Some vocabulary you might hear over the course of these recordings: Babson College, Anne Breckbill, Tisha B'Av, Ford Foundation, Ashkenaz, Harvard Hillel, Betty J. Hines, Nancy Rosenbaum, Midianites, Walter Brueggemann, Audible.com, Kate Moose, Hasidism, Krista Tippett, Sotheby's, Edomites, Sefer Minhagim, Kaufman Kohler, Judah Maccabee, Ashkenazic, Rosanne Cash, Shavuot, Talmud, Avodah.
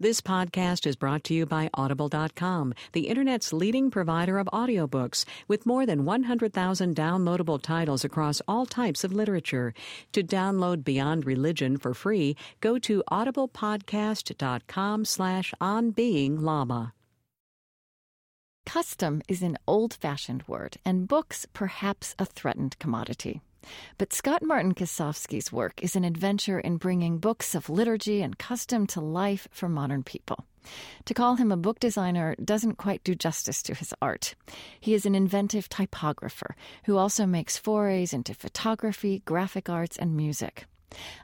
This podcast is brought to you by Audible.com, the Internet's leading provider of audiobooks, with more than 100,000 downloadable titles across all types of literature. To download Beyond Religion for free, go to audiblepodcast.com/onbeinglama. Custom is an old-fashioned word, and books perhaps a threatened commodity. But Scott Martin Kosofsky's work is an adventure in bringing books of liturgy and custom to life for modern people. To call him a book designer doesn't quite do justice to his art. He is an inventive typographer who also makes forays into photography, graphic arts, and music.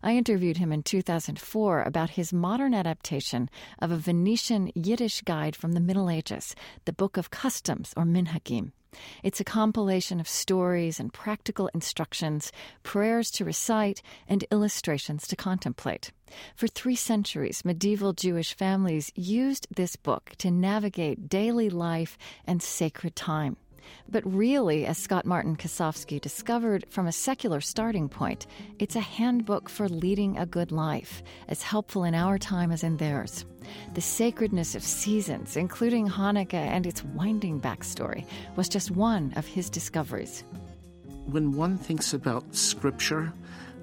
I interviewed him in 2004 about his modern adaptation of a Venetian Yiddish guide from the Middle Ages, the Book of Customs, or Minhagim. It's a compilation of stories and practical instructions, prayers to recite, and illustrations to contemplate. For 3 centuries, medieval Jewish families used this book to navigate daily life and sacred time. But really, as Scott Martin Kosofsky discovered from a secular starting point, it's a handbook for leading a good life, as helpful in our time as in theirs. The sacredness of seasons, including Hanukkah and its winding backstory, was just one of his discoveries. When one thinks about scripture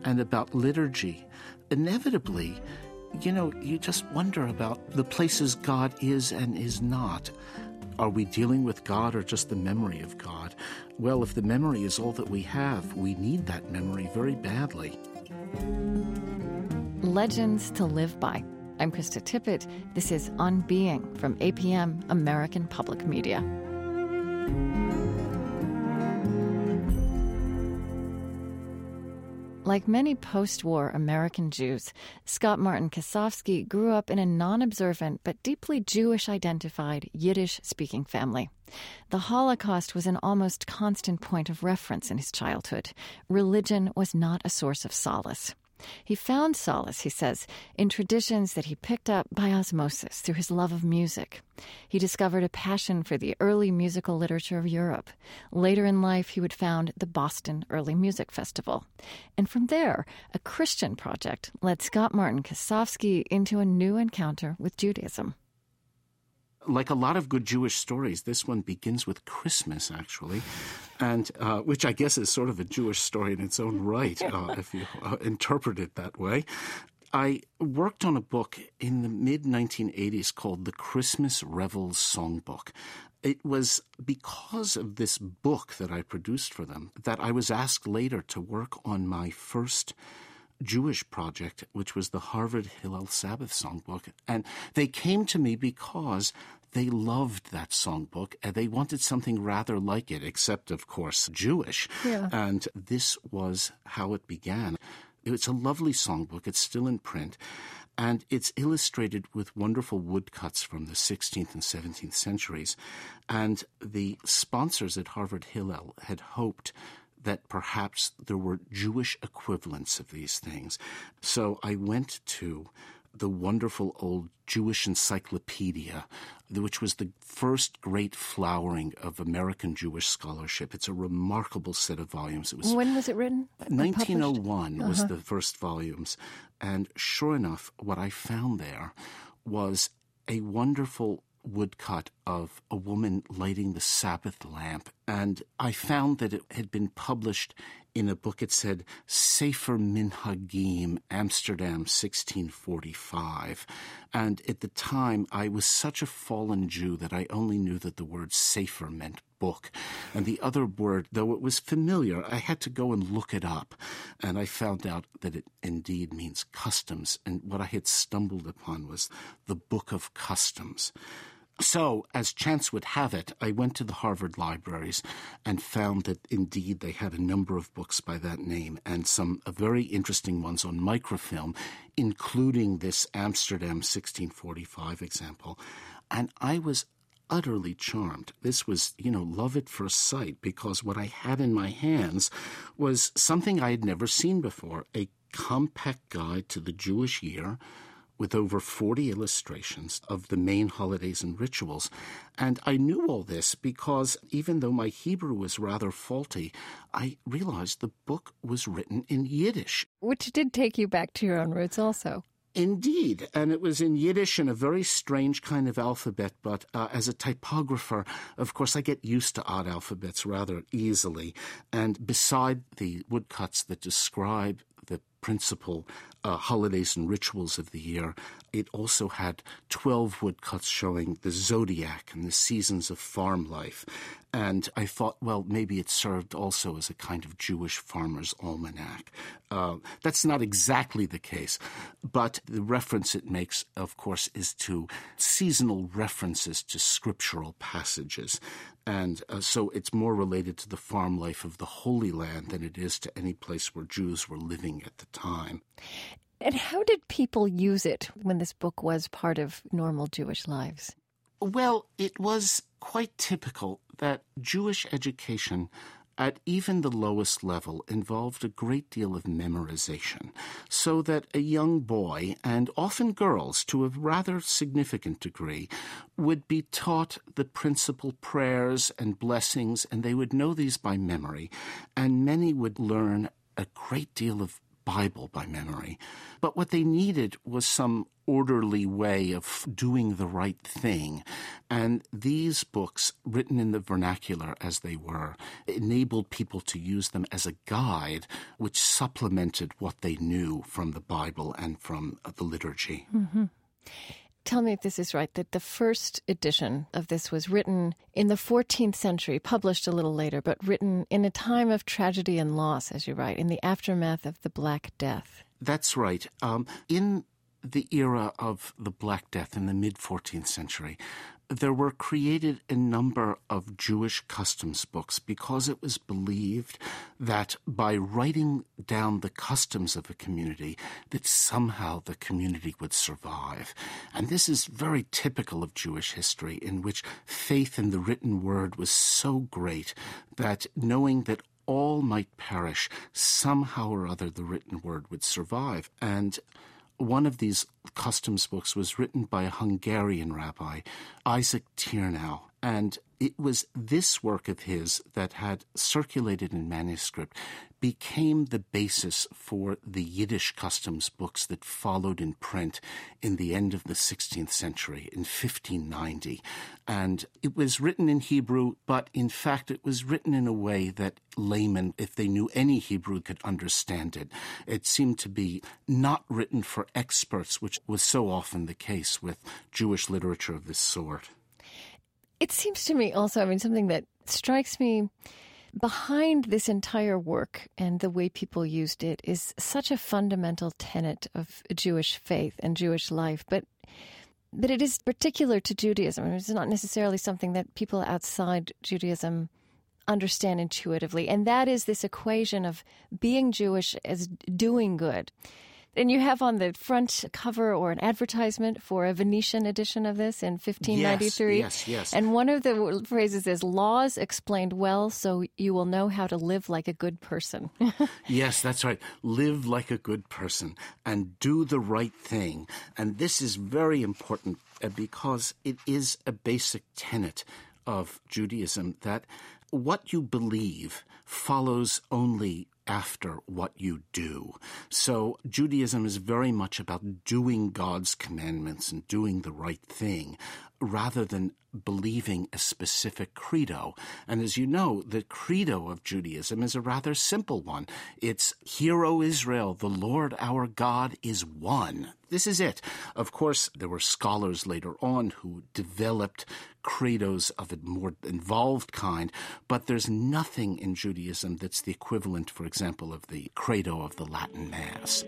and about liturgy, inevitably, you just wonder about the places God is and is not. Are we dealing with God or just the memory of God? Well, if the memory is all that we have, we need that memory very badly. Legends to Live By. I'm Krista Tippett. This is On Being from APM, American Public Media. Like many post-war American Jews, Scott Martin Kosofsky grew up in a non-observant but deeply Jewish-identified, Yiddish-speaking family. The Holocaust was an almost constant point of reference in his childhood. Religion was not a source of solace. He found solace, he says, in traditions that he picked up by osmosis through his love of music. He discovered a passion for the early musical literature of Europe. Later in life, he would found the Boston Early Music Festival. And from there, a Christian project led Scott Martin Kosofsky into a new encounter with Judaism. Like a lot of good Jewish stories, this one begins with Christmas, actually, and which I guess is sort of a Jewish story in its own right, if you interpret it that way. I worked on a book in the mid-1980s called The Christmas Revels Songbook. It was because of this book that I produced for them that I was asked later to work on my first Jewish project, which was the Harvard Hillel Sabbath Songbook. And they came to me because they loved that songbook and they wanted something rather like it, except, of course, Jewish. Yeah. And this was how it began. It's a lovely songbook. It's still in print. And it's illustrated with wonderful woodcuts from the 16th and 17th centuries. And the sponsors at Harvard Hillel had hoped that perhaps there were Jewish equivalents of these things. So I went to the wonderful old Jewish encyclopedia, which was the first great flowering of American Jewish scholarship. It's a remarkable set of volumes. It was, when was it written? 1901 was the first volumes. And sure enough, what I found there was a wonderful woodcut of a woman lighting the Sabbath lamp. And I found that it had been published in a book. It said, Sefer Minhagim, Amsterdam, 1645. And at the time, I was such a fallen Jew that I only knew that the word Sefer meant book. And the other word, though it was familiar, I had to go and look it up. And I found out that it indeed means customs. And what I had stumbled upon was the Book of Customs. So, as chance would have it, I went to the Harvard libraries and found that indeed they had a number of books by that name and some very interesting ones on microfilm, including this Amsterdam 1645 example. And I was utterly charmed. This was, love at first sight, because what I had in my hands was something I had never seen before, a compact guide to the Jewish year with over 40 illustrations of the main holidays and rituals. And I knew all this because even though my Hebrew was rather faulty, I realized the book was written in Yiddish. Which did take you back to your own roots also. Indeed, and it was in Yiddish in a very strange kind of alphabet, but as a typographer, of course, I get used to odd alphabets rather easily. And beside the woodcuts that describe the principal holidays and rituals of the year, it also had 12 woodcuts showing the zodiac and the seasons of farm life. And I thought, well, maybe it served also as a kind of Jewish farmer's almanac. That's not exactly the case, but the reference it makes, of course, is to seasonal references to scriptural passages. And so it's more related to the farm life of the Holy Land than it is to any place where Jews were living at the time. And how did people use it when this book was part of normal Jewish lives? Well, it was quite typical that Jewish education at even the lowest level involved a great deal of memorization, so that a young boy, and often girls to a rather significant degree, would be taught the principal prayers and blessings, and they would know these by memory, and many would learn a great deal of Bible by memory. But what they needed was some orderly way of doing the right thing. And these books, written in the vernacular as they were, enabled people to use them as a guide, which supplemented what they knew from the Bible and from the liturgy. Mm-hmm. Tell me if this is right, that the first edition of this was written in the 14th century, published a little later, but written in a time of tragedy and loss, as you write, in the aftermath of the Black Death. That's right. In the era of the Black Death in the mid-14th century, there were created a number of Jewish customs books because it was believed that by writing down the customs of a community, that somehow the community would survive. And this is very typical of Jewish history, in which faith in the written word was so great that knowing that all might perish, somehow or other the written word would survive. And one of these customs books was written by a Hungarian rabbi, Isaac Tyrnau, and it was this work of his that had circulated in manuscript, became the basis for the Yiddish customs books that followed in print in the end of the 16th century, in 1590. And it was written in Hebrew, but in fact it was written in a way that laymen, if they knew any Hebrew, could understand it. It seemed to be not written for experts, which was so often the case with Jewish literature of this sort. It seems to me also, something that strikes me behind this entire work and the way people used it is such a fundamental tenet of Jewish faith and Jewish life, but it is particular to Judaism. It's not necessarily something that people outside Judaism understand intuitively, and that is this equation of being Jewish as doing good. And you have on the front cover or an advertisement for a Venetian edition of this in 1593. Yes. And one of the phrases is, laws explained well, so you will know how to live like a good person. Yes, that's right. Live like a good person and do the right thing. And this is very important because it is a basic tenet of Judaism that what you believe follows only after what you do. So Judaism is very much about doing God's commandments and doing the right thing, rather than believing a specific credo. And as you know, the credo of Judaism is a rather simple one. It's, Hear, O Israel, the Lord our God is one. This is it. Of course, there were scholars later on who developed credos of a more involved kind, but there's nothing in Judaism that's the equivalent, for example, of the credo of the Latin Mass.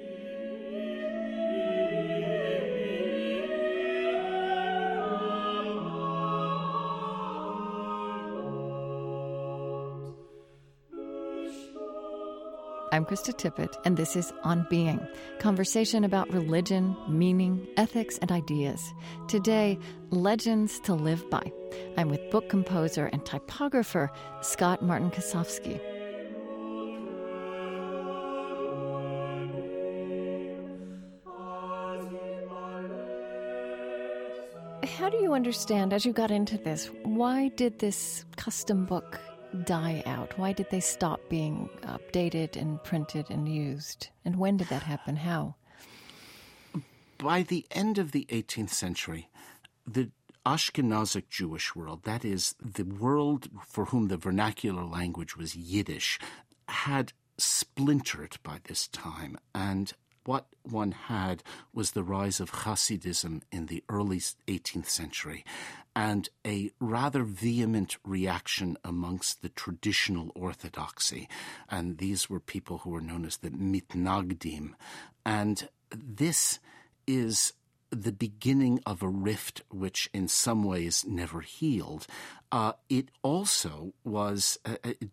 I'm Krista Tippett, and this is On Being, conversation about religion, meaning, ethics, and ideas. Today, legends to live by. I'm with book composer and typographer Scott Martin Kosofsky. How do you understand, as you got into this, why did this custom book die out? Why did they stop being updated and printed and used? And when did that happen? How? by the end of the 18th century, the Ashkenazic Jewish world, that is, the world for whom the vernacular language was Yiddish, had splintered by this time, and what one had was the rise of Hasidism in the early 18th century and a rather vehement reaction amongst the traditional orthodoxy. And these were people who were known as the Mitnagdim. And this is the beginning of a rift which in some ways never healed. It also was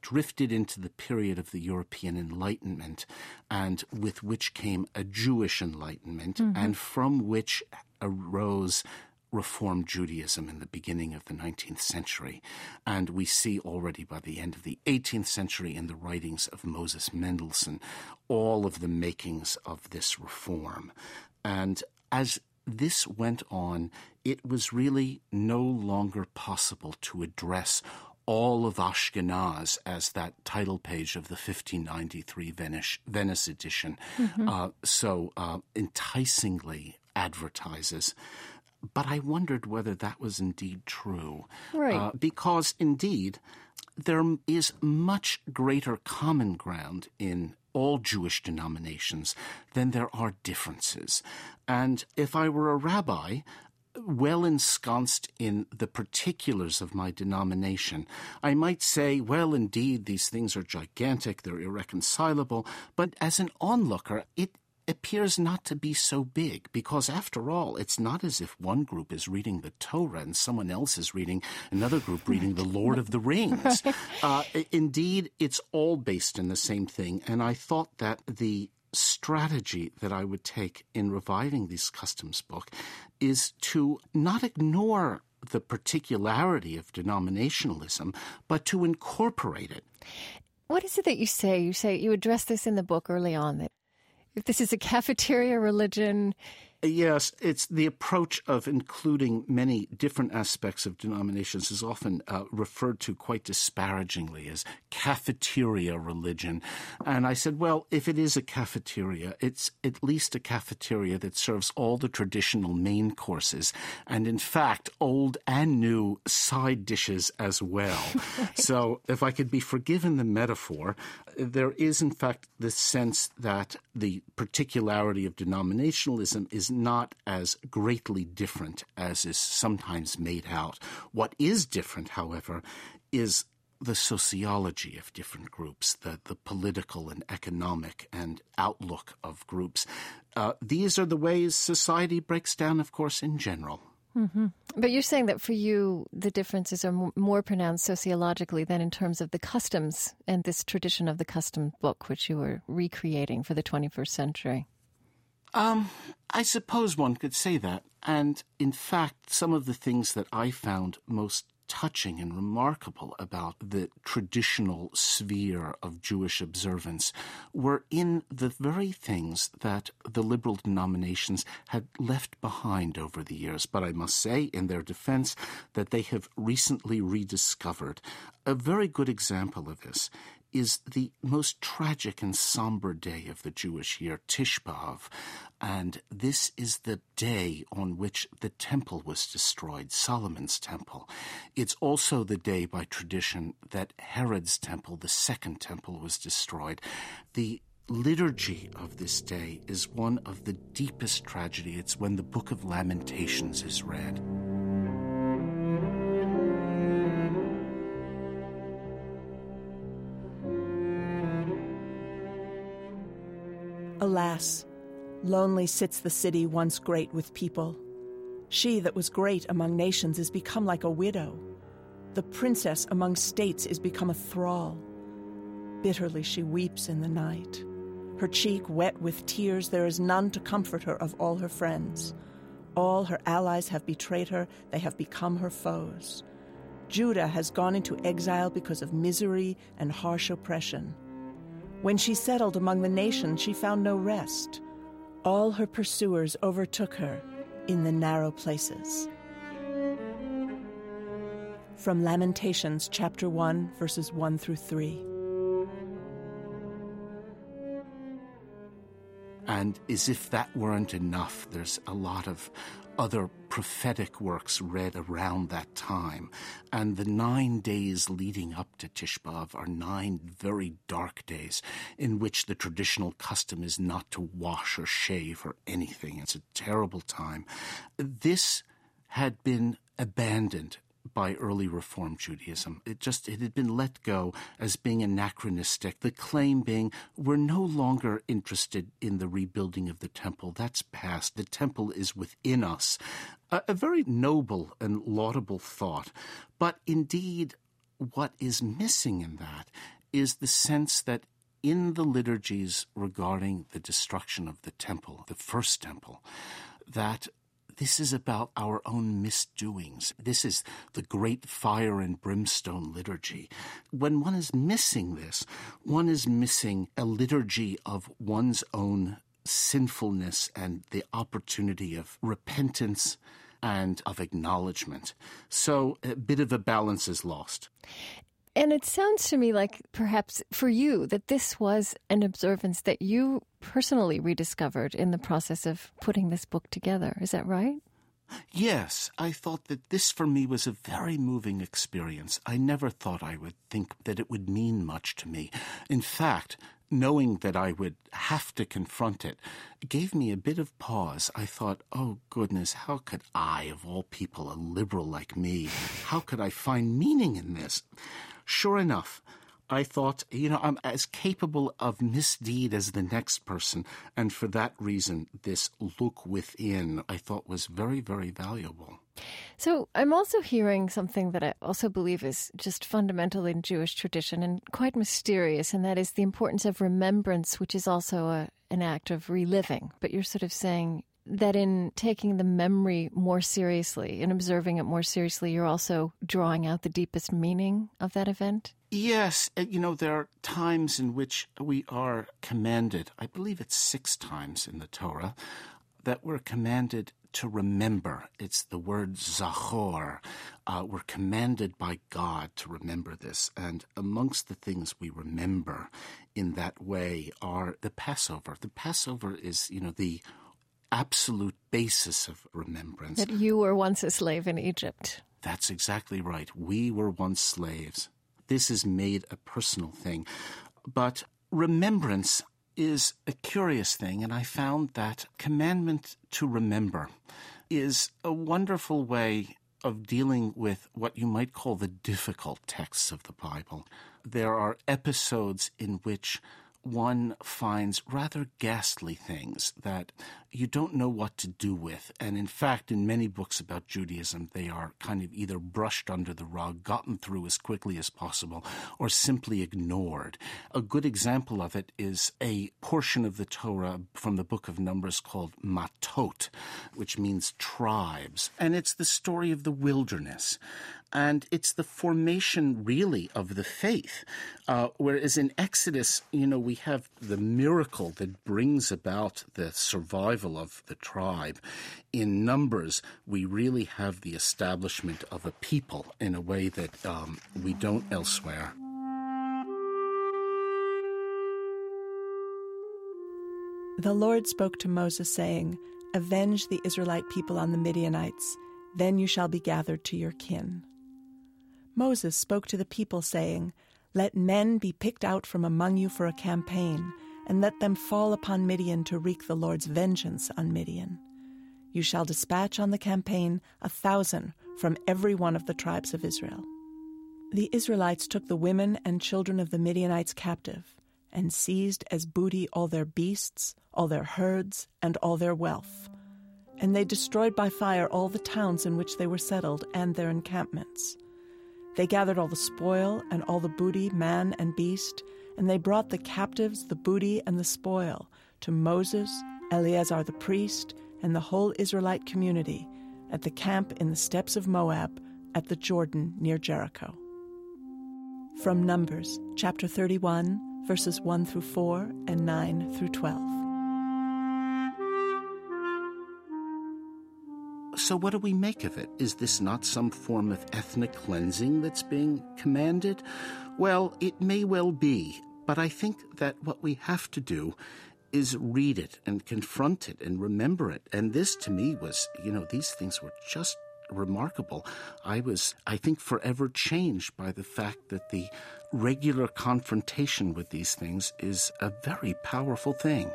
drifted into the period of the European Enlightenment, and with which came a Jewish Enlightenment, and from which arose Reform Judaism in the beginning of the 19th century. And we see already by the end of the 18th century in the writings of Moses Mendelssohn all of the makings of this reform. And as this went on, it was really no longer possible to address all of Ashkenaz, as that title page of the 1593 Venice edition enticingly advertises. But I wondered whether that was indeed true. Right. Because indeed, there is much greater common ground in all Jewish denominations than there are differences. And if I were a rabbi, well ensconced in the particulars of my denomination, I might say, well, indeed, these things are gigantic, they're irreconcilable, but as an onlooker, it appears not to be so big, because after all, it's not as if one group is reading the Torah and someone else is reading, another group reading the Lord of the Rings. Indeed, it's all based in the same thing, and I thought that the strategy that I would take in reviving this customs book is to not ignore the particularity of denominationalism, but to incorporate it. What is it that you say? You say you address this in the book early on, that if this is a cafeteria religion. Yes, it's the approach of including many different aspects of denominations is often referred to quite disparagingly as cafeteria religion. And I said, well, if it is a cafeteria, it's at least a cafeteria that serves all the traditional main courses and, in fact, old and new side dishes as well. Right. So if I could be forgiven the metaphor, there is, in fact, the sense that the particularity of denominationalism is not as greatly different as is sometimes made out. What is different, however, is the sociology of different groups, the political and economic and outlook of groups. These are the ways society breaks down, of course, in general. Mm-hmm. But you're saying that for you, the differences are more pronounced sociologically than in terms of the customs and this tradition of the custom book, which you were recreating for the 21st century. I suppose one could say that. And in fact, some of the things that I found most touching and remarkable about the traditional sphere of Jewish observance were in the very things that the liberal denominations had left behind over the years. But I must say, in their defense, that they have recently rediscovered. A very good example of this is the most tragic and somber day of the Jewish year, Tisha B'Av. And this is the day on which the temple was destroyed, Solomon's temple. It's also the day, by tradition, that Herod's temple, the second temple, was destroyed. The liturgy of this day is one of the deepest tragedy. It's when the Book of Lamentations is read. Alas, lonely sits the city once great with people. She that was great among nations is become like a widow. The princess among states is become a thrall. Bitterly she weeps in the night. Her cheek wet with tears, there is none to comfort her of all her friends. All her allies have betrayed her, they have become her foes. Judah has gone into exile because of misery and harsh oppression. When she settled among the nations, she found no rest. All her pursuers overtook her in the narrow places. From Lamentations, chapter 1, verses 1 through 3. And as if that weren't enough, there's a lot of other prophetic works read around that time. And the 9 days leading up to Tish B'Av are 9 very dark days in which the traditional custom is not to wash or shave or anything. It's a terrible time. This had been abandoned by early Reform Judaism. It had been let go as being anachronistic, the claim being we're no longer interested in the rebuilding of the temple. That's past. The temple is within us. A very noble and laudable thought. But indeed, what is missing in that is the sense that in the liturgies regarding the destruction of the temple, the first temple, that this is about our own misdoings. This is the great fire and brimstone liturgy. When one is missing this, one is missing a liturgy of one's own sinfulness and the opportunity of repentance and of acknowledgement. So a bit of a balance is lost. And it sounds to me like perhaps for you that this was an observance that you personally rediscovered in the process of putting this book together. Is that right? Yes. I thought that this for me was a very moving experience. I never thought I would think that it would mean much to me. In fact, knowing that I would have to confront it gave me a bit of pause. I thought, oh, goodness, how could I, of all people, a liberal like me, how could I find meaning in this? Sure enough, I thought, I'm as capable of misdeed as the next person. And for that reason, this look within, I thought, was very, very valuable. So I'm also hearing something that I also believe is just fundamental in Jewish tradition and quite mysterious, and that is the importance of remembrance, which is also an act of reliving. But you're sort of saying that in taking the memory more seriously, in observing it more seriously, you're also drawing out the deepest meaning of that event? Yes. There are times in which we are commanded, I believe it's 6 times in the Torah, that we're commanded to remember. It's the word zachor. We're commanded by God to remember this. And amongst the things we remember in that way are the Passover. The Passover is, the absolute basis of remembrance. That you were once a slave in Egypt. That's exactly right. We were once slaves. This is made a personal thing. But remembrance is a curious thing, and I found that commandment to remember is a wonderful way of dealing with what you might call the difficult texts of the Bible. There are episodes in which one finds rather ghastly things that you don't know what to do with. And in fact, in many books about Judaism, they are kind of either brushed under the rug, gotten through as quickly as possible, or simply ignored. A good example of it is a portion of the Torah from the book of Numbers called Matot, which means tribes. And it's the story of the wilderness. And it's the formation, really, of the faith. Whereas in Exodus, we have the miracle that brings about the survival of the tribe. In Numbers, we really have the establishment of a people in a way that we don't elsewhere. The Lord spoke to Moses, saying, "Avenge the Israelite people on the Midianites, then you shall be gathered to your kin." Moses spoke to the people, saying, "Let men be picked out from among you for a campaign, and let them fall upon Midian to wreak the Lord's vengeance on Midian. You shall dispatch on the campaign 1,000 from every one of the tribes of Israel." The Israelites took the women and children of the Midianites captive, and seized as booty all their beasts, all their herds, and all their wealth. And they destroyed by fire all the towns in which they were settled and their encampments. They gathered all the spoil and all the booty, man and beast, and they brought the captives, the booty, and the spoil to Moses, Eleazar the priest, and the whole Israelite community at the camp in the steppes of Moab at the Jordan near Jericho. From Numbers, chapter 31, verses 1 through 4 and 9 through 12. So what do we make of it? Is this not some form of ethnic cleansing that's being commanded? Well, it may well be, but I think that what we have to do is read it and confront it and remember it. And this, to me, was, these things were just remarkable. I was, I think, forever changed by the fact that the regular confrontation with these things is a very powerful thing.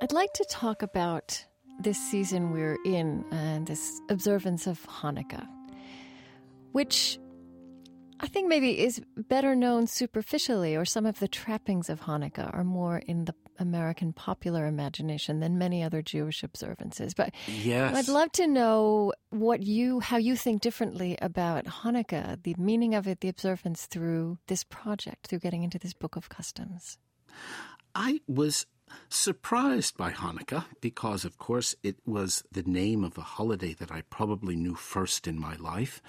I'd like to talk about this season we're in, this observance of Hanukkah, which I think maybe is better known superficially, or some of the trappings of Hanukkah are more in the American popular imagination than many other Jewish observances. But yes. I'd love to know how you think differently about Hanukkah, the meaning of it, the observance through this project, through getting into this Book of Customs. I was surprised by Hanukkah because, of course, it was the name of a holiday that I probably knew first in my life,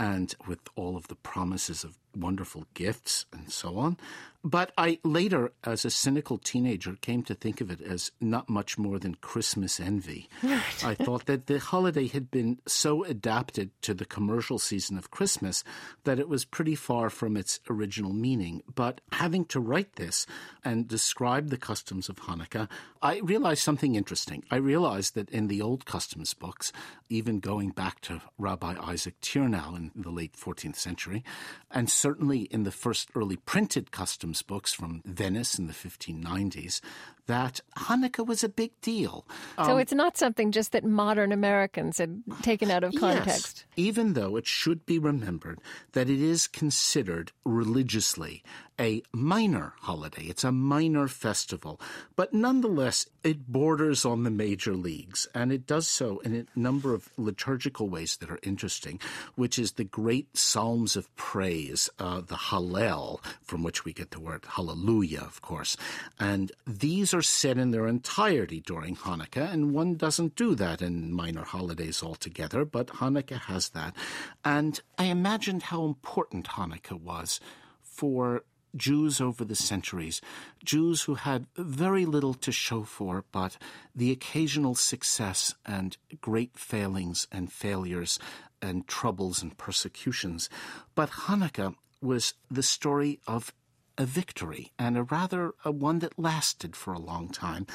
and with all of the promises of wonderful gifts and so on. But I later, as a cynical teenager, came to think of it as not much more than Christmas envy. Right. I thought that the holiday had been so adapted to the commercial season of Christmas that it was pretty far from its original meaning. But having to write this and describe the customs of Hanukkah, I realized something interesting. I realized that in the old customs books, even going back to Rabbi Isaac Tyrnau in the late 14th century, and certainly in the first early printed customs books from Venice in the 1590s, that Hanukkah was a big deal. So it's not something just that modern Americans had taken out of context. Yes, even though it should be remembered that it is considered religiously a minor holiday. It's a minor festival. But nonetheless, it borders on the major leagues, and it does so in a number of liturgical ways that are interesting, which is the great psalms of praise, the Hallel, from which we get the word hallelujah, of course. And these are said in their entirety during Hanukkah, and one doesn't do that in minor holidays altogether, but Hanukkah has that. And I imagined how important Hanukkah was for Jews over the centuries, Jews who had very little to show for but the occasional success and great failings and failures and troubles and persecutions. But Hanukkah was the story of a victory, and a one that lasted for a long time.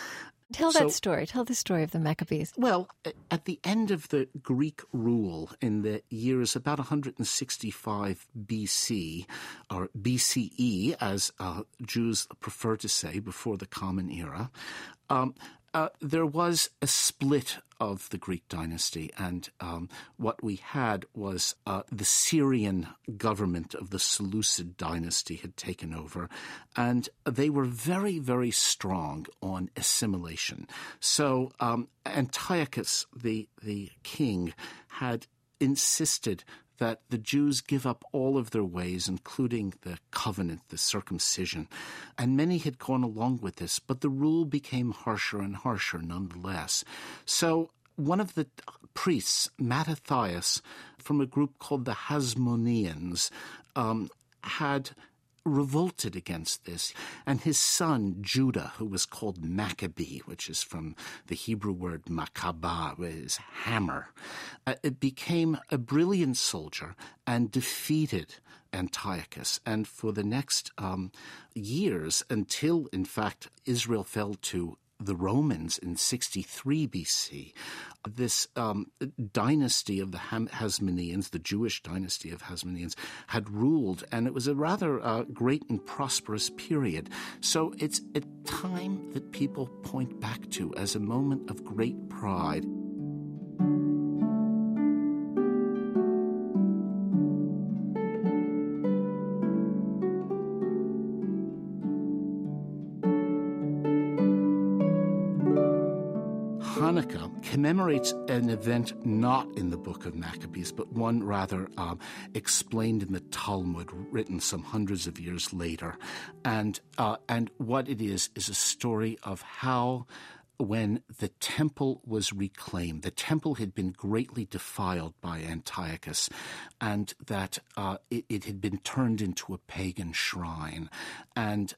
Tell the story of the Maccabees. Well, at the end of the Greek rule in the years about 165 BC, or BCE, as Jews prefer to say, before the Common Era, there was a split of the Greek dynasty, and what we had was the Syrian government of the Seleucid dynasty had taken over, and they were very, very strong on assimilation. So Antiochus, the king, had insisted that the Jews give up all of their ways, including the covenant, the circumcision. And many had gone along with this, but the rule became harsher and harsher nonetheless. So one of the priests, Mattathias, from a group called the Hasmoneans, had revolted against this, and his son Judah, who was called Maccabee, which is from the Hebrew word Maccabah, which is hammer, it became a brilliant soldier and defeated Antiochus. And for the next years, until, in fact, Israel fell to the Romans in 63 BC, this dynasty of the Hasmoneans, the Jewish dynasty of Hasmoneans, had ruled, and it was a rather great and prosperous period. So it's a time that people point back to as a moment of great pride. Commemorates an event not in the Book of Maccabees, but one rather explained in the Talmud, written some hundreds of years later. And what it is a story of how when the temple was reclaimed. The temple had been greatly defiled by Antiochus, and that it had been turned into a pagan shrine. And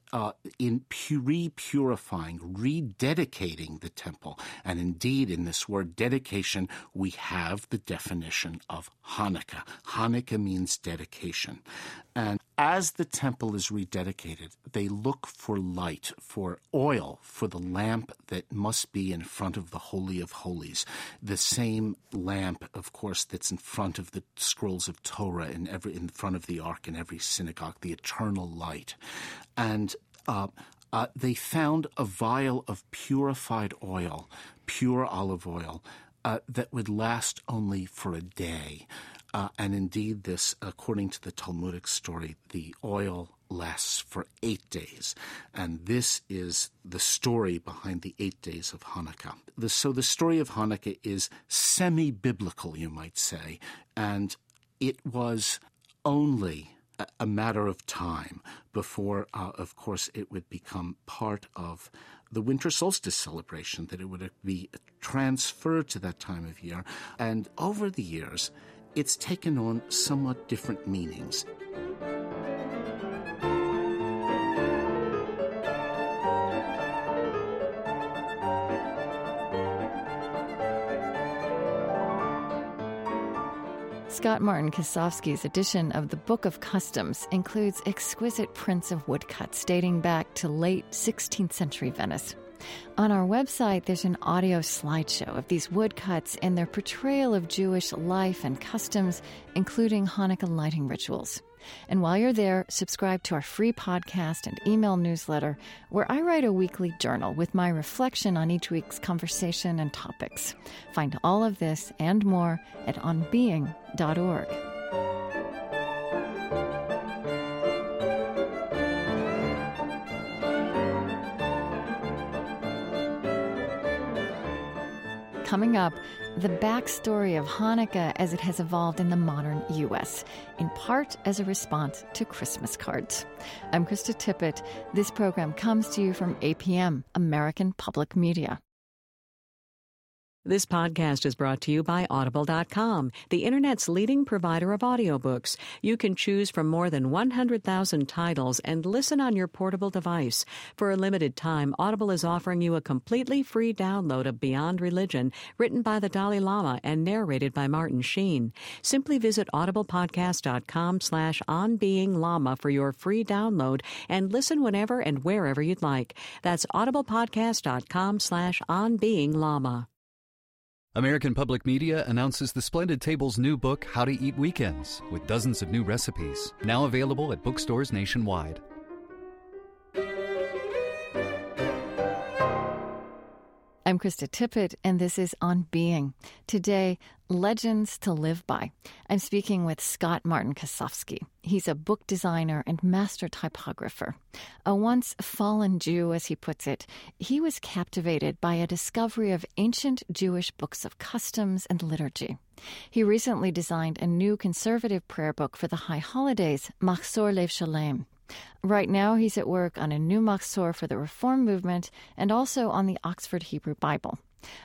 in repurifying, rededicating the temple, and indeed in this word dedication, we have the definition of Hanukkah. Hanukkah means dedication. And as the temple is rededicated, they look for light, for oil, for the lamp that must be in front of the Holy of Holies. The same lamp, of course, that's in front of the scrolls of Torah, in front of the Ark in every synagogue, the eternal light. And they found a vial of purified oil, pure olive oil, that would last only for a day. And indeed, this, according to the Talmudic story, the oil lasts for 8 days. And this is the story behind the 8 days of Hanukkah. So the story of Hanukkah is semi-biblical, you might say, and it was only a matter of time before, of course, it would become part of the winter solstice celebration, that it would be transferred to that time of year. And over the years, it's taken on somewhat different meanings. Scott Martin Kosofsky's edition of the Book of Customs includes exquisite prints of woodcuts dating back to late 16th century Venice. On our website, there's an audio slideshow of these woodcuts and their portrayal of Jewish life and customs, including Hanukkah lighting rituals. And while you're there, subscribe to our free podcast and email newsletter, where I write a weekly journal with my reflection on each week's conversation and topics. Find all of this and more at onbeing.org. Coming up, the backstory of Hanukkah as it has evolved in the modern U.S., in part as a response to Christmas cards. I'm Krista Tippett. This program comes to you from APM, American Public Media. This podcast is brought to you by Audible.com, the Internet's leading provider of audiobooks. You can choose from more than 100,000 titles and listen on your portable device. For a limited time, Audible is offering you a completely free download of Beyond Religion, written by the Dalai Lama and narrated by Martin Sheen. Simply visit audiblepodcast.com/onbeinglama for your free download and listen whenever and wherever you'd like. That's audiblepodcast.com/onbeinglama. American Public Media announces The Splendid Table's new book, How to Eat Weekends, with dozens of new recipes, now available at bookstores nationwide. I'm Krista Tippett, and this is On Being. Today, Legends to Live By. I'm speaking with Scott Martin Kosofsky. He's a book designer and master typographer. A once fallen Jew, as he puts it, he was captivated by a discovery of ancient Jewish books of customs and liturgy. He recently designed a new conservative prayer book for the high holidays, Machzor Lev Shalem. Right now, he's at work on a new Machzor for the Reform movement and also on the Oxford Hebrew Bible.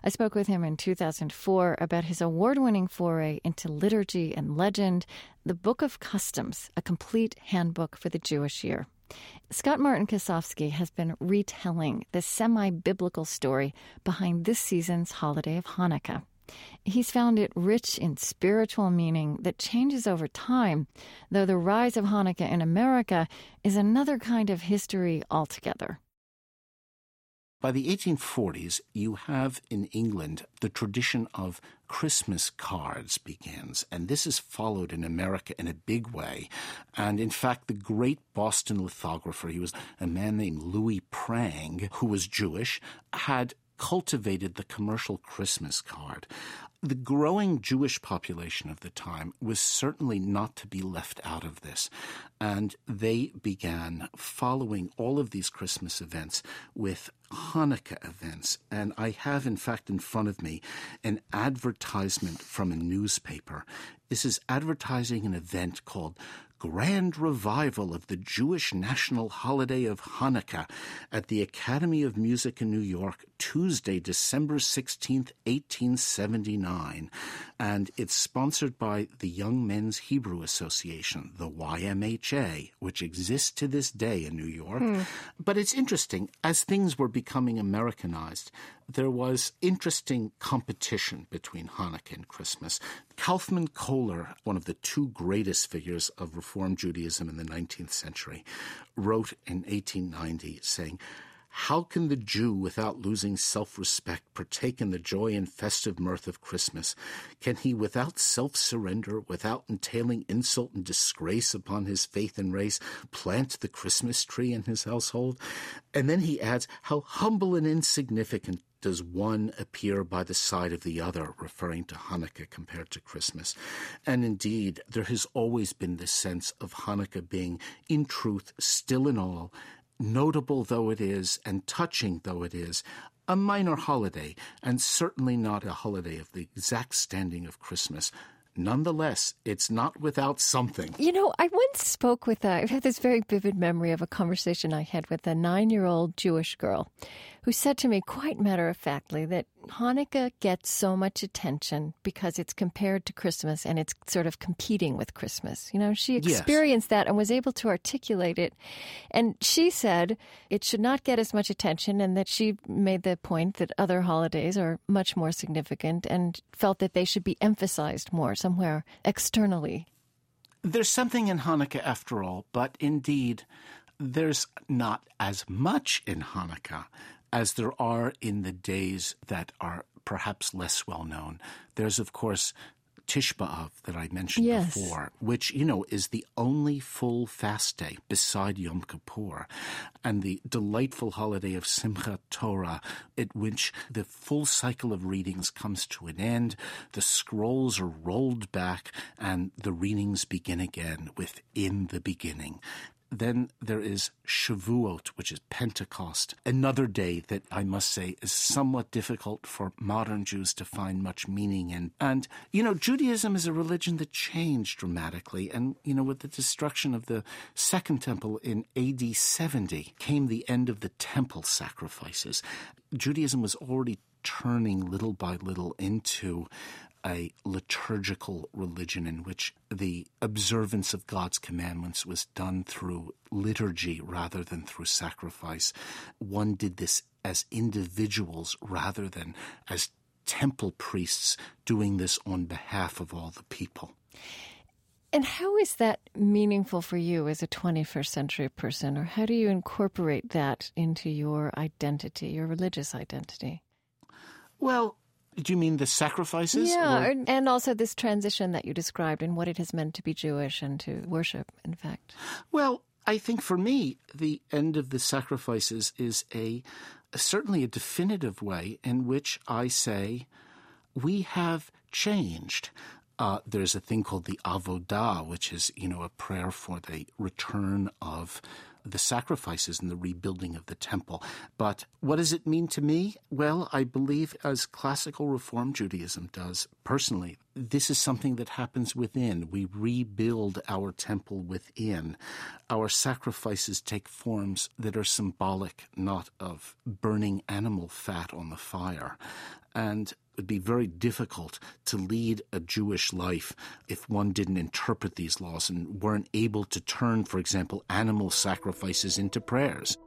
I spoke with him in 2004 about his award-winning foray into liturgy and legend, The Book of Customs, a complete handbook for the Jewish year. Scott Martin Kosofsky has been retelling the semi-biblical story behind this season's holiday of Hanukkah. He's found it rich in spiritual meaning that changes over time, though the rise of Hanukkah in America is another kind of history altogether. By the 1840s, you have in England the tradition of Christmas cards begins, and this is followed in America in a big way. And in fact, the great Boston lithographer, he was a man named Louis Prang, who was Jewish, had cultivated the commercial Christmas card. The growing Jewish population of the time was certainly not to be left out of this. And they began following all of these Christmas events with Hanukkah events. And I have, in fact, in front of me an advertisement from a newspaper. This is advertising an event called grand revival of the Jewish national holiday of Hanukkah at the Academy of Music in New York, Tuesday, December 16th, 1879. And it's sponsored by the Young Men's Hebrew Association, the YMHA, which exists to this day in New York. But it's interesting, as things were becoming Americanized, there was interesting competition between Hanukkah and Christmas. Kaufman Kohler, one of the two greatest figures of Reform Judaism in the 19th century, wrote in 1890 saying, "How can the Jew, without losing self-respect, partake in the joy and festive mirth of Christmas? Can he, without self-surrender, without entailing insult and disgrace upon his faith and race, plant the Christmas tree in his household?" And then he adds, "How humble and insignificant does one appear by the side of the other," referring to Hanukkah compared to Christmas. And indeed, there has always been this sense of Hanukkah being, in truth, still in all, notable though it is and touching though it is, a minor holiday, and certainly not a holiday of the exact standing of Christmas. Nonetheless, it's not without something. You know, I once spoke with I've had this very vivid memory of a conversation I had with a 9-year-old Jewish girl who said to me quite matter-of-factly that Hanukkah gets so much attention because it's compared to Christmas and it's sort of competing with Christmas. You know, she experienced that and was able to articulate it. And she said it should not get as much attention, and that she made the point that other holidays are much more significant and felt that they should be emphasized more somewhere externally. There's something in Hanukkah after all, but indeed, there's not as much in Hanukkah as there are in the days that are perhaps less well known. There's, of course, Tish B'Av that I mentioned before, which, you know, is the only full fast day beside Yom Kippur, and the delightful holiday of Simchat Torah, at which the full cycle of readings comes to an end, the scrolls are rolled back, and the readings begin again within the beginning. Then there is Shavuot, which is Pentecost, another day that I must say is somewhat difficult for modern Jews to find much meaning in. And, you know, Judaism is a religion that changed dramatically. And, you know, with the destruction of the Second Temple in AD 70 came the end of the temple sacrifices. Judaism was already turning little by little into a liturgical religion in which the observance of God's commandments was done through liturgy rather than through sacrifice. One did this as individuals rather than as temple priests doing this on behalf of all the people. And how is that meaningful for you as a 21st century person, or how do you incorporate that into your identity, your religious identity? Well, do you mean the sacrifices? Yeah, and also this transition that you described and what it has meant to be Jewish and to worship, in fact. Well, I think for me, the end of the sacrifices is certainly a definitive way in which I say we have changed. There's a thing called the avodah, which is, you know, a prayer for the return of the sacrifices and the rebuilding of the temple. But what does it mean to me? Well, I believe, as classical Reform Judaism does personally, this is something that happens within. We rebuild our temple within. Our sacrifices take forms that are symbolic, not of burning animal fat on the fire. And it would be very difficult to lead a Jewish life if one didn't interpret these laws and weren't able to turn, for example, animal sacrifices into prayers.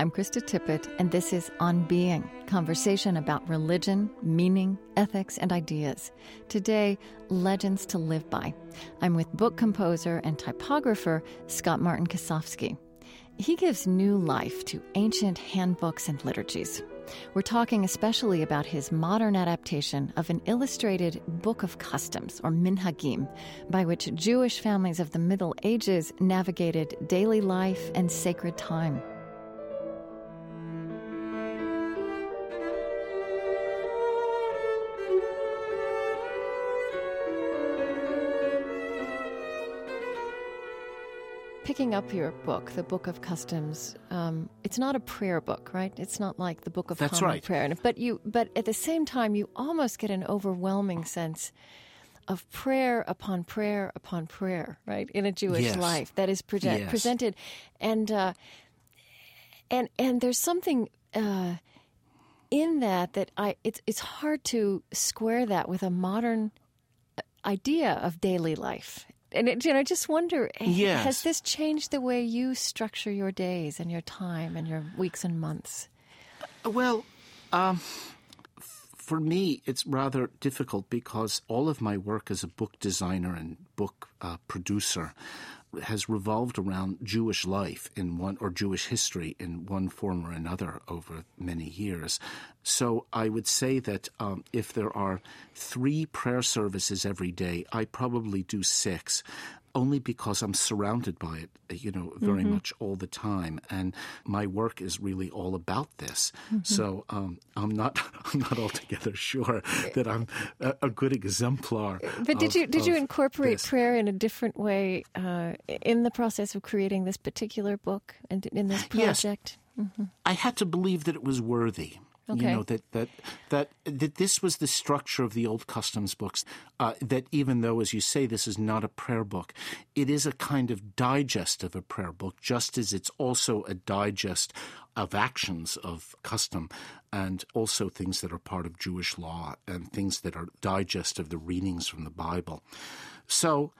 I'm Krista Tippett, and this is On Being, conversation about religion, meaning, ethics, and ideas. Today, legends to live by. I'm with book composer and typographer Scott Martin Kosofsky. He gives new life to ancient handbooks and liturgies. We're talking especially about his modern adaptation of an illustrated Book of Customs, or Minhagim, by which Jewish families of the Middle Ages navigated daily life and sacred time. picking up your book, the Book of Customs, it's not a prayer book, right? It's not like the Book of Common Prayer. But at the same time, you almost get an overwhelming sense of prayer upon prayer upon prayer, right, in a Jewish life that is presented. And there's something in that it's hard to square that with a modern idea of daily life. And I just wonder, has this changed the way you structure your days and your time and your weeks and months? Well, for me, it's rather difficult because all of my work as a book designer and book producer has revolved around Jewish life or Jewish history in one form or another over many years. So I would say that if there are 3 prayer services every day, I probably do 6. Only because I'm surrounded by it, very much all the time. And my work is really all about this. Mm-hmm. So I'm not altogether sure that I'm a good exemplar. But did you incorporate prayer in a different way in the process of creating this particular book and in this project? Yes. Mm-hmm. I had to believe that it was worthy. Okay. That this was the structure of the old customs books, that even though, as you say, this is not a prayer book, it is a kind of digest of a prayer book, just as it's also a digest of actions of custom and also things that are part of Jewish law and things that are digest of the readings from the Bible. So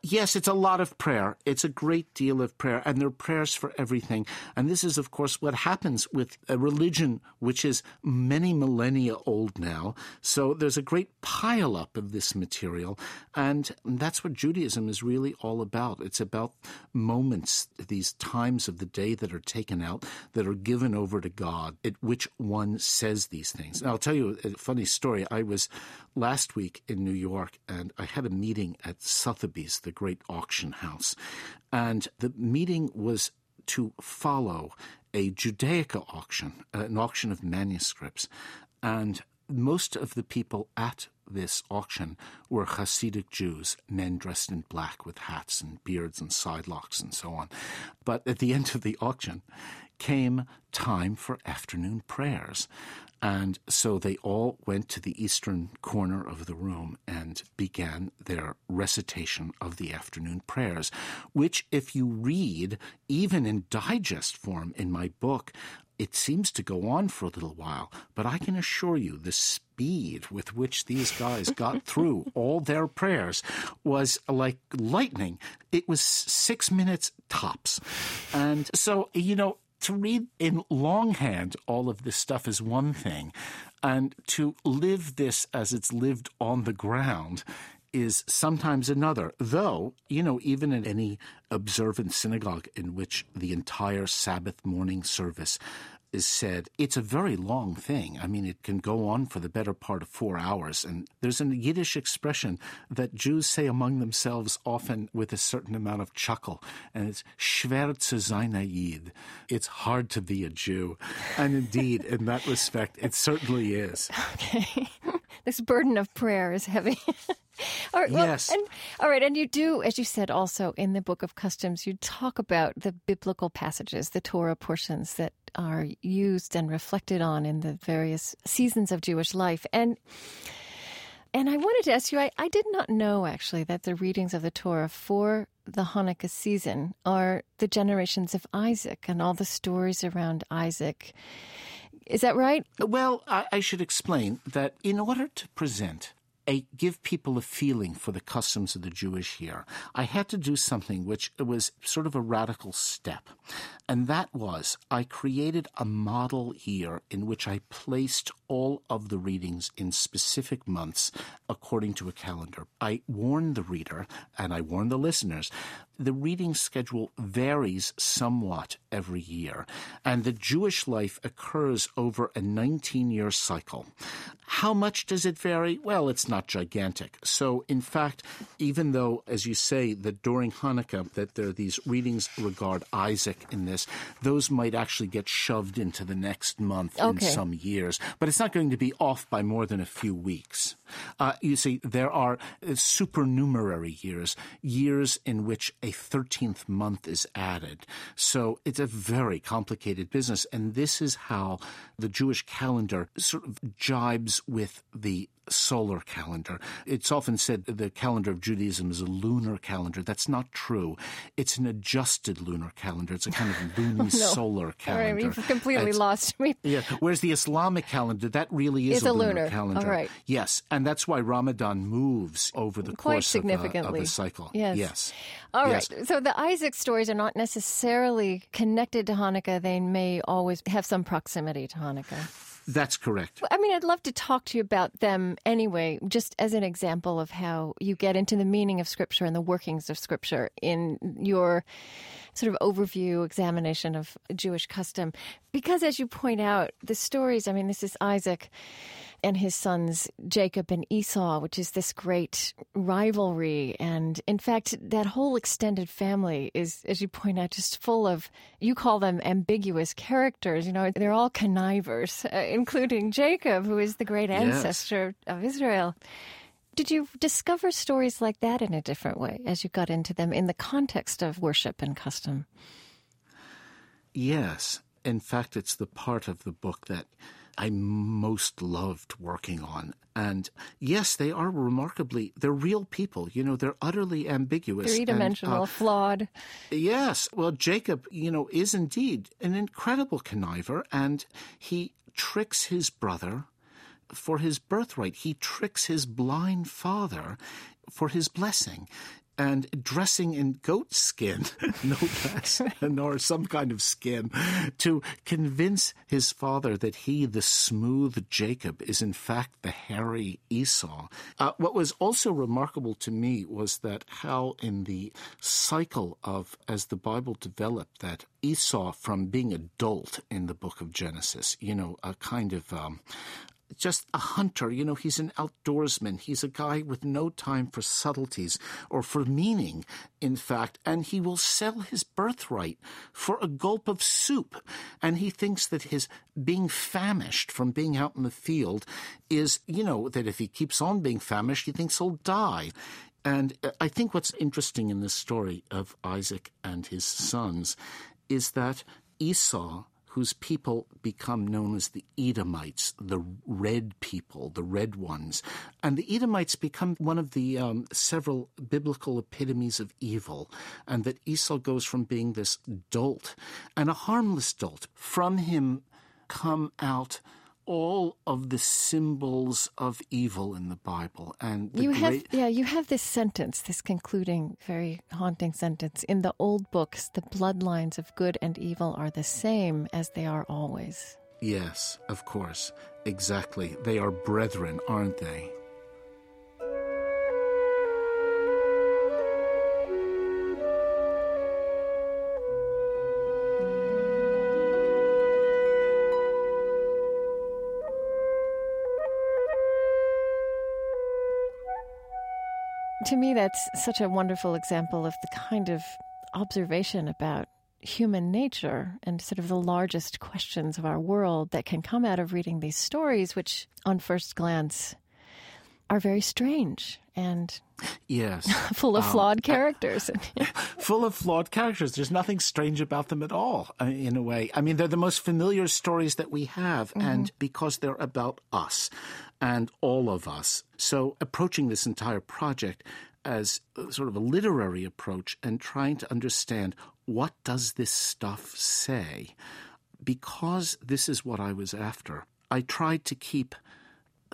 yes, it's a lot of prayer. It's a great deal of prayer, and there are prayers for everything. And this is, of course, what happens with a religion which is many millennia old now. So there's a great pile-up of this material, and that's what Judaism is really all about. It's about moments, these times of the day that are taken out, that are given over to God, at which one says these things. And I'll tell you a funny story. I was last week in New York, and I had a meeting at Sotheby's, the great auction house. And the meeting was to follow a Judaica auction, an auction of manuscripts. And most of the people at this auction were Hasidic Jews, men dressed in black with hats and beards and sidelocks and so on. But at the end of the auction came time for afternoon prayers. And so they all went to the eastern corner of the room and began their recitation of the afternoon prayers, which if you read, even in digest form in my book, it seems to go on for a little while. But I can assure you the speed with which these guys got through all their prayers was like lightning. It was 6 minutes tops. And so, to read in longhand all of this stuff is one thing, and to live this as it's lived on the ground is sometimes another. Though, even in any observant synagogue in which the entire Sabbath morning service is said, it's a very long thing. I mean, it can go on for the better part of 4 hours. And there's a Yiddish expression that Jews say among themselves often with a certain amount of chuckle, and it's schwer zu sein a Yid. It's hard to be a Jew. And indeed, in that respect, it certainly is. Okay. This burden of prayer is heavy. All right, yes. And you do, as you said also in the Book of Customs, you talk about the biblical passages, the Torah portions that are used and reflected on in the various seasons of Jewish life. And I wanted to ask you, I did not know actually that the readings of the Torah for the Hanukkah season are the generations of Isaac and all the stories around Isaac. Is that right? Well, I should explain that in order to present give people a feeling for the customs of the Jewish year, I had to do something which was sort of a radical step. And that was, I created a model year in which I placed all of the readings in specific months according to a calendar. I warned the reader, and I warned the listeners, the reading schedule varies somewhat every year, and the Jewish life occurs over a 19-year cycle. How much does it vary? Well, it's not gigantic. So, in fact, even though, as you say, that during Hanukkah that there are these readings regard Isaac in this, those might actually get shoved into the next month in some years. But it's not going to be off by more than a few weeks. You see, there are supernumerary years, years in which a 13th month is added. So it's a very complicated business. And this is how the Jewish calendar sort of jibes with the solar calendar. It's often said the calendar of Judaism is a lunar calendar. That's not true. It's an adjusted lunar calendar. It's a kind of luni-solar calendar. All right, you've completely lost me. Yeah. Whereas the Islamic calendar, that really is a lunar calendar. All right. Yes, and that's why Ramadan moves over the course significantly of the cycle. Yes. All right, so the Isaac stories are not necessarily connected to Hanukkah. They may always have some proximity to Hanukkah. That's correct. I mean, I'd love to talk to you about them anyway, just as an example of how you get into the meaning of Scripture and the workings of Scripture in your sort of overview examination of Jewish custom. Because as you point out, the stories, I mean, this is Isaac and his sons Jacob and Esau, which is this great rivalry. And in fact, that whole extended family is, as you point out, just full of, you call them ambiguous characters. You know, they're all connivers, including Jacob, who is the great ancestor of Israel. Did you discover stories like that in a different way as you got into them in the context of worship and custom? Yes. In fact, it's the part of the book that I most loved working on. And yes, they are remarkably, they're real people. You know, they're utterly ambiguous. Three-dimensional, flawed. Yes. Well, Jacob, you know, is indeed an incredible conniver, and he tricks his brother for his birthright. He tricks his blind father for his blessing. And dressing in goat skin, no less, nor some kind of skin, to convince his father that he, the smooth Jacob, is in fact the hairy Esau. What was also remarkable to me was that how in the cycle of, as the Bible developed, that Esau from being adult in the book of Genesis, you know, a kind of just a hunter, you know, he's an outdoorsman. He's a guy with no time for subtleties or for meaning, in fact, and he will sell his birthright for a gulp of soup. And he thinks that his being famished from being out in the field is, you know, that if he keeps on being famished, he thinks he'll die. And I think what's interesting in this story of Isaac and his sons is that Esau, whose people become known as the Edomites, the red people, the red ones. And the Edomites become one of the several biblical epitomes of evil, and that Esau goes from being this dolt, and a harmless dolt. From him come out all of the symbols of evil in the Bible. And the you have this sentence, this concluding, very haunting sentence. In the old books, the bloodlines of good and evil are the same as they are always. Yes, of course. Exactly. They are brethren, aren't they? To me, that's such a wonderful example of the kind of observation about human nature and sort of the largest questions of our world that can come out of reading these stories, which on first glance are very strange and full of flawed characters. Full of flawed characters. There's nothing strange about them at all, in a way. I mean, they're the most familiar stories that we have, and because they're about us and all of us. So approaching this entire project as sort of a literary approach and trying to understand what does this stuff say, because this is what I was after, I tried to keep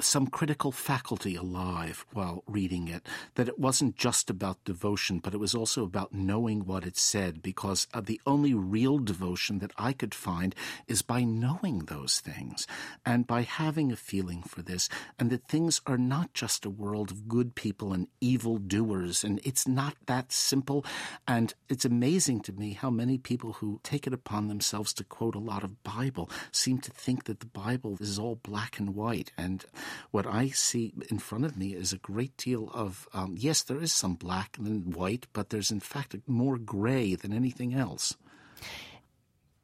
some critical faculty alive while reading it, that it wasn't just about devotion, but it was also about knowing what it said, because the only real devotion that I could find is by knowing those things and by having a feeling for this, and that things are not just a world of good people and evil doers, and it's not that simple. And it's amazing to me how many people who take it upon themselves to quote a lot of Bible seem to think that the Bible is all black and white, and what I see in front of me is a great deal of, yes, there is some black and white, but there's in fact more gray than anything else.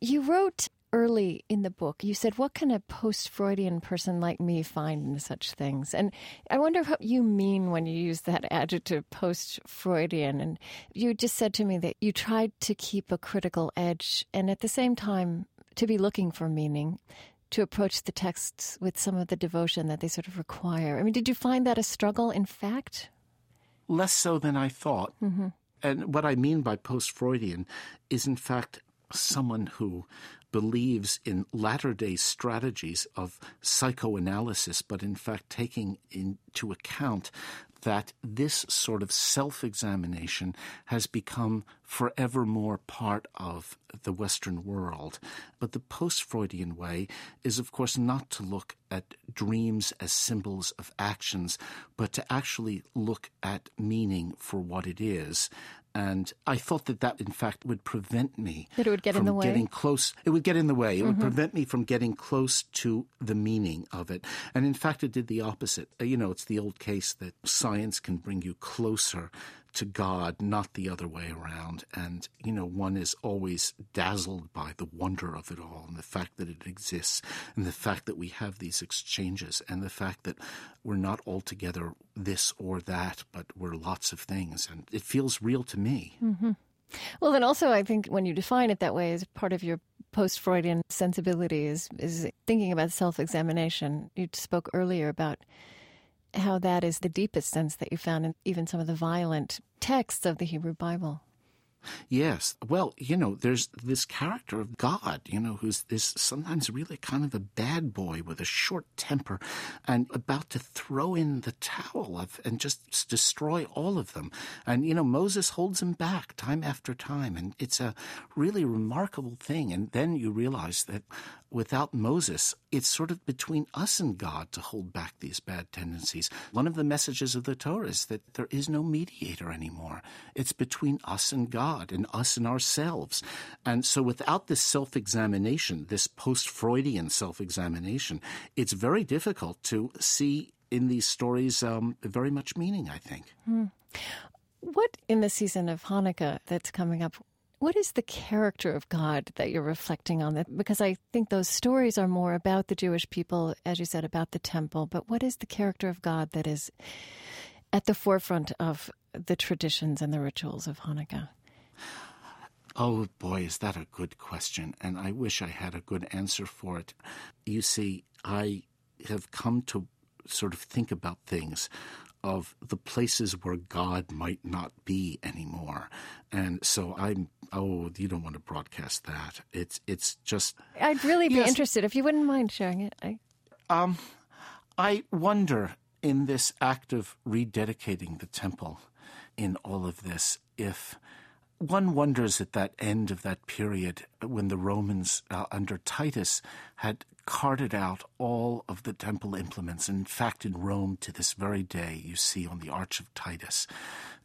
You wrote early in the book, you said, what can a post-Freudian person like me find in such things? And I wonder what you mean when you use that adjective, post-Freudian. And you just said to me that you tried to keep a critical edge and at the same time to be looking for meaning, to approach the texts with some of the devotion that they sort of require. I mean, did you find that a struggle, in fact? Less so than I thought. Mm-hmm. And what I mean by post-Freudian is, in fact, someone who believes in latter-day strategies of psychoanalysis, but in fact taking into account that this sort of self-examination has become forever more part of the Western world. But the post-Freudian way is, of course, not to look at dreams as symbols of actions, but to actually look at meaning for what it is. And I thought that that, in fact, would prevent me from getting close. It would get in the way. It would prevent me from getting close to the meaning of it. And, in fact, it did the opposite. You know, it's the old case that science can bring you closer to God, not the other way around. And, you know, one is always dazzled by the wonder of it all and the fact that it exists and the fact that we have these exchanges and the fact that we're not altogether this or that, but we're lots of things. And it feels real to me. Mm-hmm. Well, then also I think when you define it that way as part of your post-Freudian sensibility is thinking about self-examination. You spoke earlier about how that is the deepest sense that you found in even some of the violent texts of the Hebrew Bible. Yes. Well, you know, there's this character of God, you know, who's this sometimes really kind of a bad boy with a short temper and about to throw in the towel and just destroy all of them. And, you know, Moses holds him back time after time. And it's a really remarkable thing. And then you realize that without Moses, it's sort of between us and God to hold back these bad tendencies. One of the messages of the Torah is that there is no mediator anymore. It's between us and God and us and ourselves. And so without this self-examination, this post-Freudian self-examination, it's very difficult to see in these stories very much meaning, I think. Hmm. What in the season of Hanukkah that's coming up, what is the character of God that you're reflecting on? Because I think those stories are more about the Jewish people, as you said, about the temple. But what is the character of God that is at the forefront of the traditions and the rituals of Hanukkah? Oh, boy, is that a good question. And I wish I had a good answer for it. You see, I have come to sort of think about things of the places where God might not be anymore. And so you don't want to broadcast that. It's just... I'd really be interested, if you wouldn't mind sharing it. I wonder, in this act of rededicating the temple, in all of this, if... One wonders at that end of that period when the Romans under Titus had carted out all of the temple implements. In fact, in Rome to this very day, you see on the Arch of Titus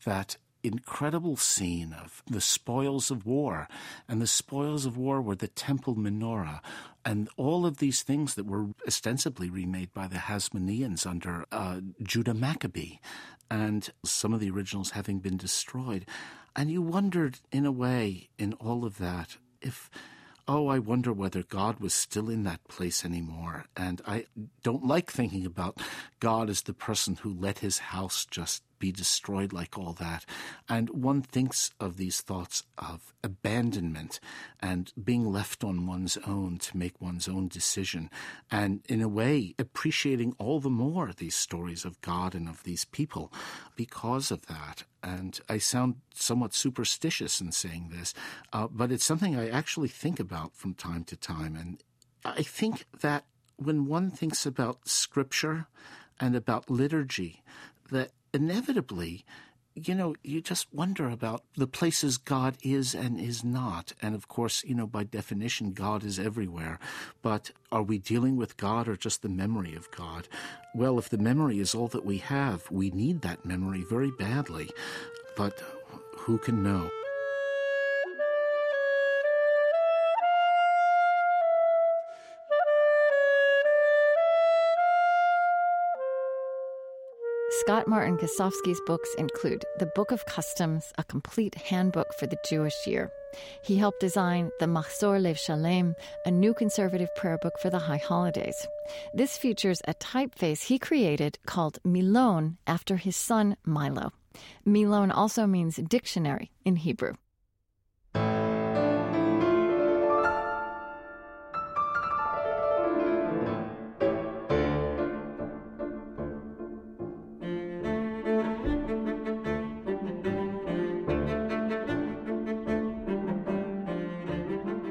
that incredible scene of the spoils of war. And the spoils of war were the temple menorah and all of these things that were ostensibly remade by the Hasmoneans under Judah Maccabee, and some of the originals having been destroyed. And you wondered, in a way, in all of that, if, I wonder whether God was still in that place anymore. And I don't like thinking about God as the person who let his house just be destroyed like all that. And one thinks of these thoughts of abandonment and being left on one's own to make one's own decision. And in a way, appreciating all the more these stories of God and of these people because of that. And I sound somewhat superstitious in saying this, but it's something I actually think about from time to time. And I think that when one thinks about Scripture and about liturgy, that inevitably, you know, you just wonder about the places God is and is not. And of course, you know, by definition, God is everywhere. But are we dealing with God or just the memory of God? Well, if the memory is all that we have, we need that memory very badly. But who can know? Scott Martin Kosofsky's books include The Book of Customs, a complete handbook for the Jewish year. He helped design the Machzor Lev Shalem, a new conservative prayer book for the high holidays. This features a typeface he created called Milone after his son Milo. Milone also means dictionary in Hebrew.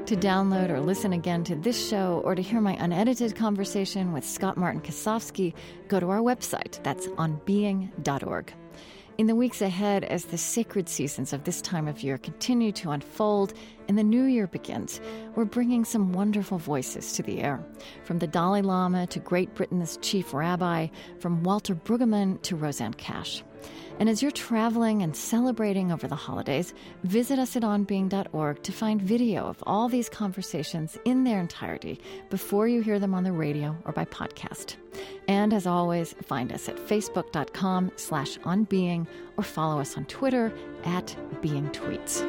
To download or listen again to this show or to hear my unedited conversation with Scott Martin Kosofsky, go to our website. That's onbeing.org. In the weeks ahead, as the sacred seasons of this time of year continue to unfold and the new year begins, we're bringing some wonderful voices to the air. From the Dalai Lama to Great Britain's chief rabbi, from Walter Brueggemann to Rosanne Cash. And as you're traveling and celebrating over the holidays, visit us at onbeing.org to find video of all these conversations in their entirety before you hear them on the radio or by podcast. And as always, find us at facebook.com/onbeing or follow us on Twitter @beingtweets.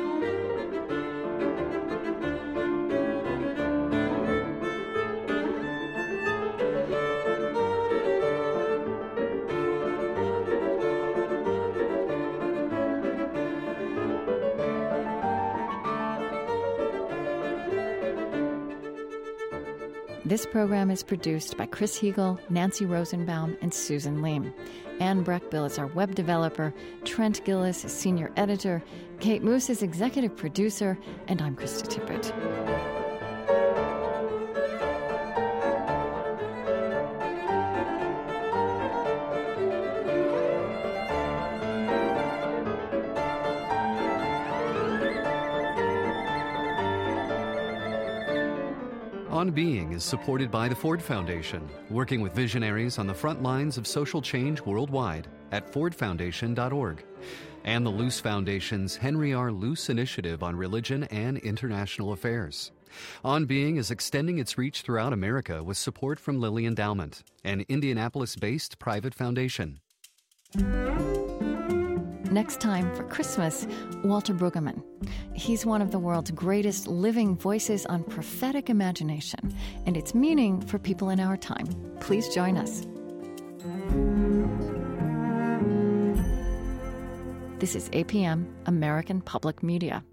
This program is produced by Chris Heagle, Nancy Rosenbaum, and Susan Leem. Anne Breckbill is our web developer, Trent Gillis is senior editor, Kate Moose is executive producer, and I'm Krista Tippett. On Being is supported by the Ford Foundation, working with visionaries on the front lines of social change worldwide at fordfoundation.org, and the Luce Foundation's Henry R. Luce Initiative on Religion and International Affairs. On Being is extending its reach throughout America with support from Lilly Endowment, an Indianapolis-based private foundation. Next time for Christmas, Walter Brueggemann. He's one of the world's greatest living voices on prophetic imagination and its meaning for people in our time. Please join us. This is APM, American Public Media.